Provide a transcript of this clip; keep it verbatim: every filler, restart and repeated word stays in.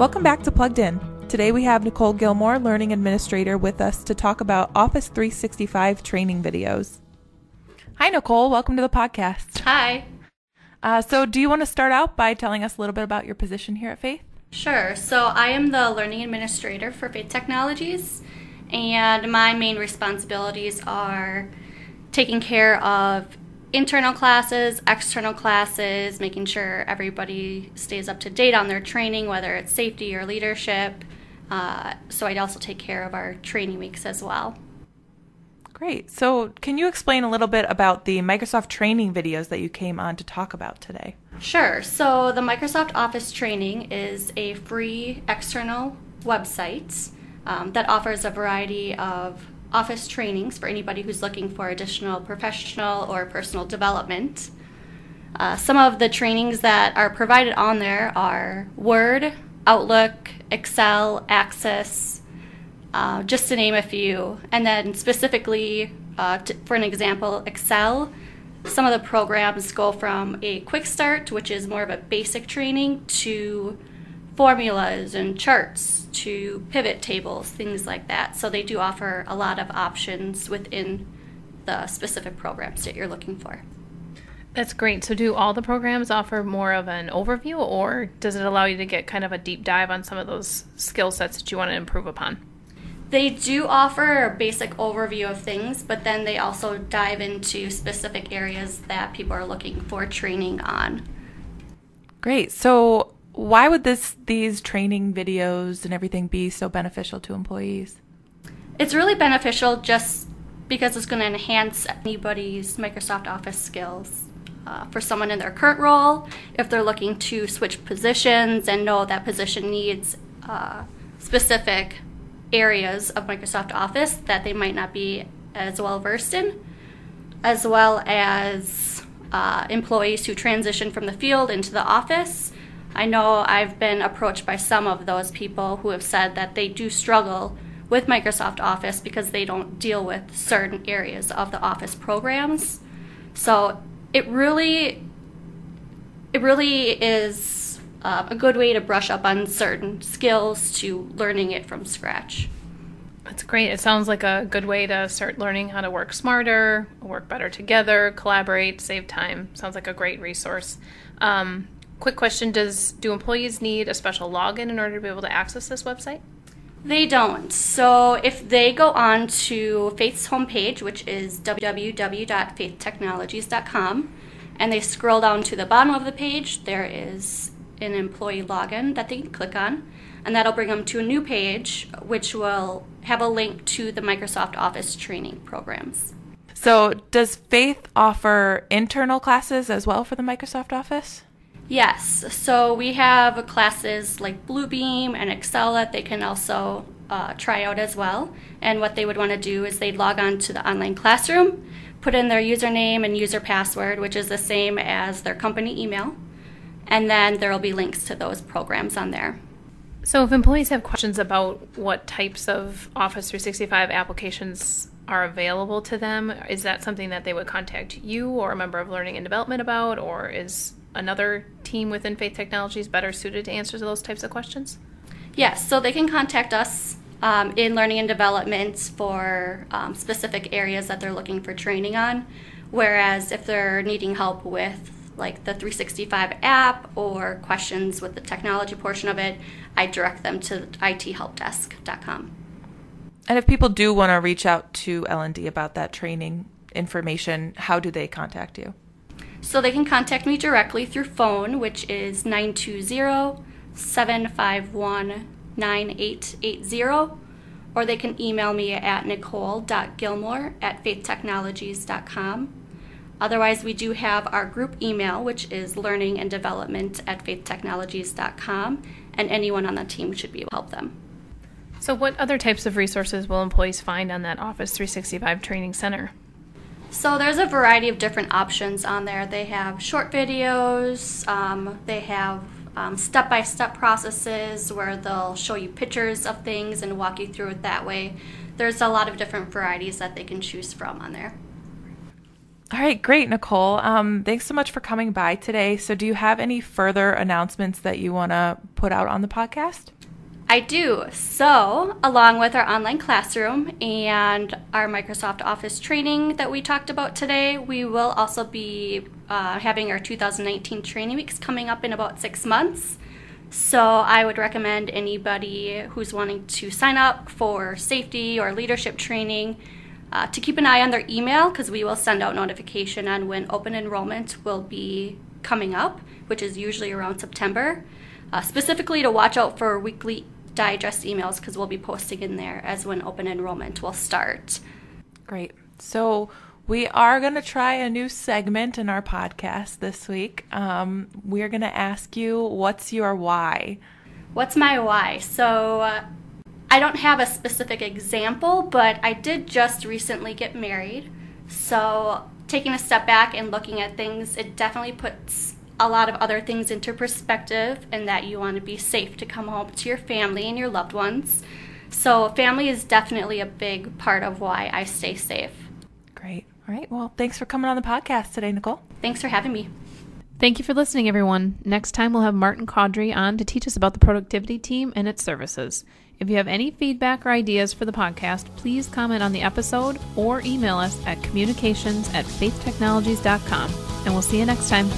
Welcome back to Plugged In. Today we have Nicole Gilmore, Learning Administrator, with us to talk about Office three sixty-five training videos. Hi, Nicole. Welcome to the podcast. Hi. Uh, so do you want to start out by telling us a little bit about your position here at Faith? Sure. So I am the Learning Administrator for Faith Technologies, and my main responsibilities are taking care of internal classes, external classes, making sure everybody stays up to date on their training, whether it's safety or leadership. Uh, so I'd also take care of our training weeks as well. Great. So can you explain a little bit about the Microsoft training videos that you came on to talk about today? Sure. So the Microsoft Office training is a free external website um, that offers a variety of Office trainings for anybody who's looking for additional professional or personal development. Uh, some of the trainings that are provided on there are Word, Outlook, Excel, Access, uh, just to name a few. And then specifically, uh, t- for an example, Excel, some of the programs go from a quick start, which is more of a basic training, to formulas and charts, to pivot tables, things like that. So they do offer a lot of options within the specific programs that you're looking for. That's great. So do all the programs offer more of an overview, or does it allow you to get kind of a deep dive on some of those skill sets that you want to improve upon? They do offer a basic overview of things, but then they also dive into specific areas that people are looking for training on. Great. So why would this these training videos and everything be so beneficial to employees? It's really beneficial just because it's going to enhance anybody's Microsoft Office skills. Uh, for someone in their current role, if they're looking to switch positions and know that position needs uh, specific areas of Microsoft Office that they might not be as well versed in, as well as uh, employees who transition from the field into the office. I know I've been approached by some of those people who have said that they do struggle with Microsoft Office because they don't deal with certain areas of the Office programs. So it really, it really is uh, a good way to brush up on certain skills to learning it from scratch. That's great. It sounds like a good way to start learning how to work smarter, work better together, collaborate, save time. Sounds like a great resource. Um, Quick question, does do employees need a special login in order to be able to access this website? They don't. So if they go on to Faith's homepage, which is w w w dot faith technologies dot com, and they scroll down to the bottom of the page, there is an employee login that they can click on, and that'll bring them to a new page, which will have a link to the Microsoft Office training programs. So does Faith offer internal classes as well for the Microsoft Office? Yes, so we have classes like Bluebeam and Excel that they can also uh, try out as well. And what they would want to do is they log on to the online classroom, put in their username and user password, which is the same as their company email, and then there will be links to those programs on there. So if employees have questions about what types of Office three sixty-five applications are available to them, is that something that they would contact you or a member of Learning and Development about, or is another team within Faith Technologies better suited to answer those types of questions? Yes, so they can contact us um, in Learning and Development for um, specific areas that they're looking for training on, whereas if they're needing help with like the three sixty-five app or questions with the technology portion of it, I direct them to i t help desk dot com. And if people do want to reach out to L and D about that training information, how do they contact you? So they can contact me directly through phone, which is nine two zero, seven five one, nine eight eight zero, or they can email me at nicole dot gilmore at faith technologies dot com. Otherwise, we do have our group email, which is learning and development at faith technologies dot com, and anyone on the team should be able to help them. So what other types of resources will employees find on that Office three sixty-five Training Center? So there's a variety of different options on there. They have short videos, um, they have um, step-by-step processes where they'll show you pictures of things and walk you through it that way. There's a lot of different varieties that they can choose from on there. All All right, great, Nicole. Um, thanks so much for coming by today. So do you have any further announcements that you want to put out on the podcast? I do. So, along with our online classroom and our Microsoft Office training that we talked about today, we will also be uh, having our two thousand nineteen training weeks coming up in about six months. So I would recommend anybody who's wanting to sign up for safety or leadership training uh, to keep an eye on their email, because we will send out notification on when open enrollment will be coming up, which is usually around September. Uh, specifically to watch out for weekly digest emails, because we'll be posting in there as when open enrollment will start. Great. So we are going to try a new segment in our podcast this week. Um, we're going to ask you, what's your why? What's my why? So uh, I don't have a specific example, but I did just recently get married. So taking a step back and looking at things, it definitely puts a lot of other things into perspective, and that you want to be safe to come home to your family and your loved ones. So family is definitely a big part of why I stay safe. Great. All right. Well, thanks for coming on the podcast today, Nicole. Thanks for having me. Thank you for listening, everyone. Next time we'll have Martin Caudry on to teach us about the productivity team and its services. If you have any feedback or ideas for the podcast, please comment on the episode or email us at communications at faithtechnologies dot com. And we'll see you next time.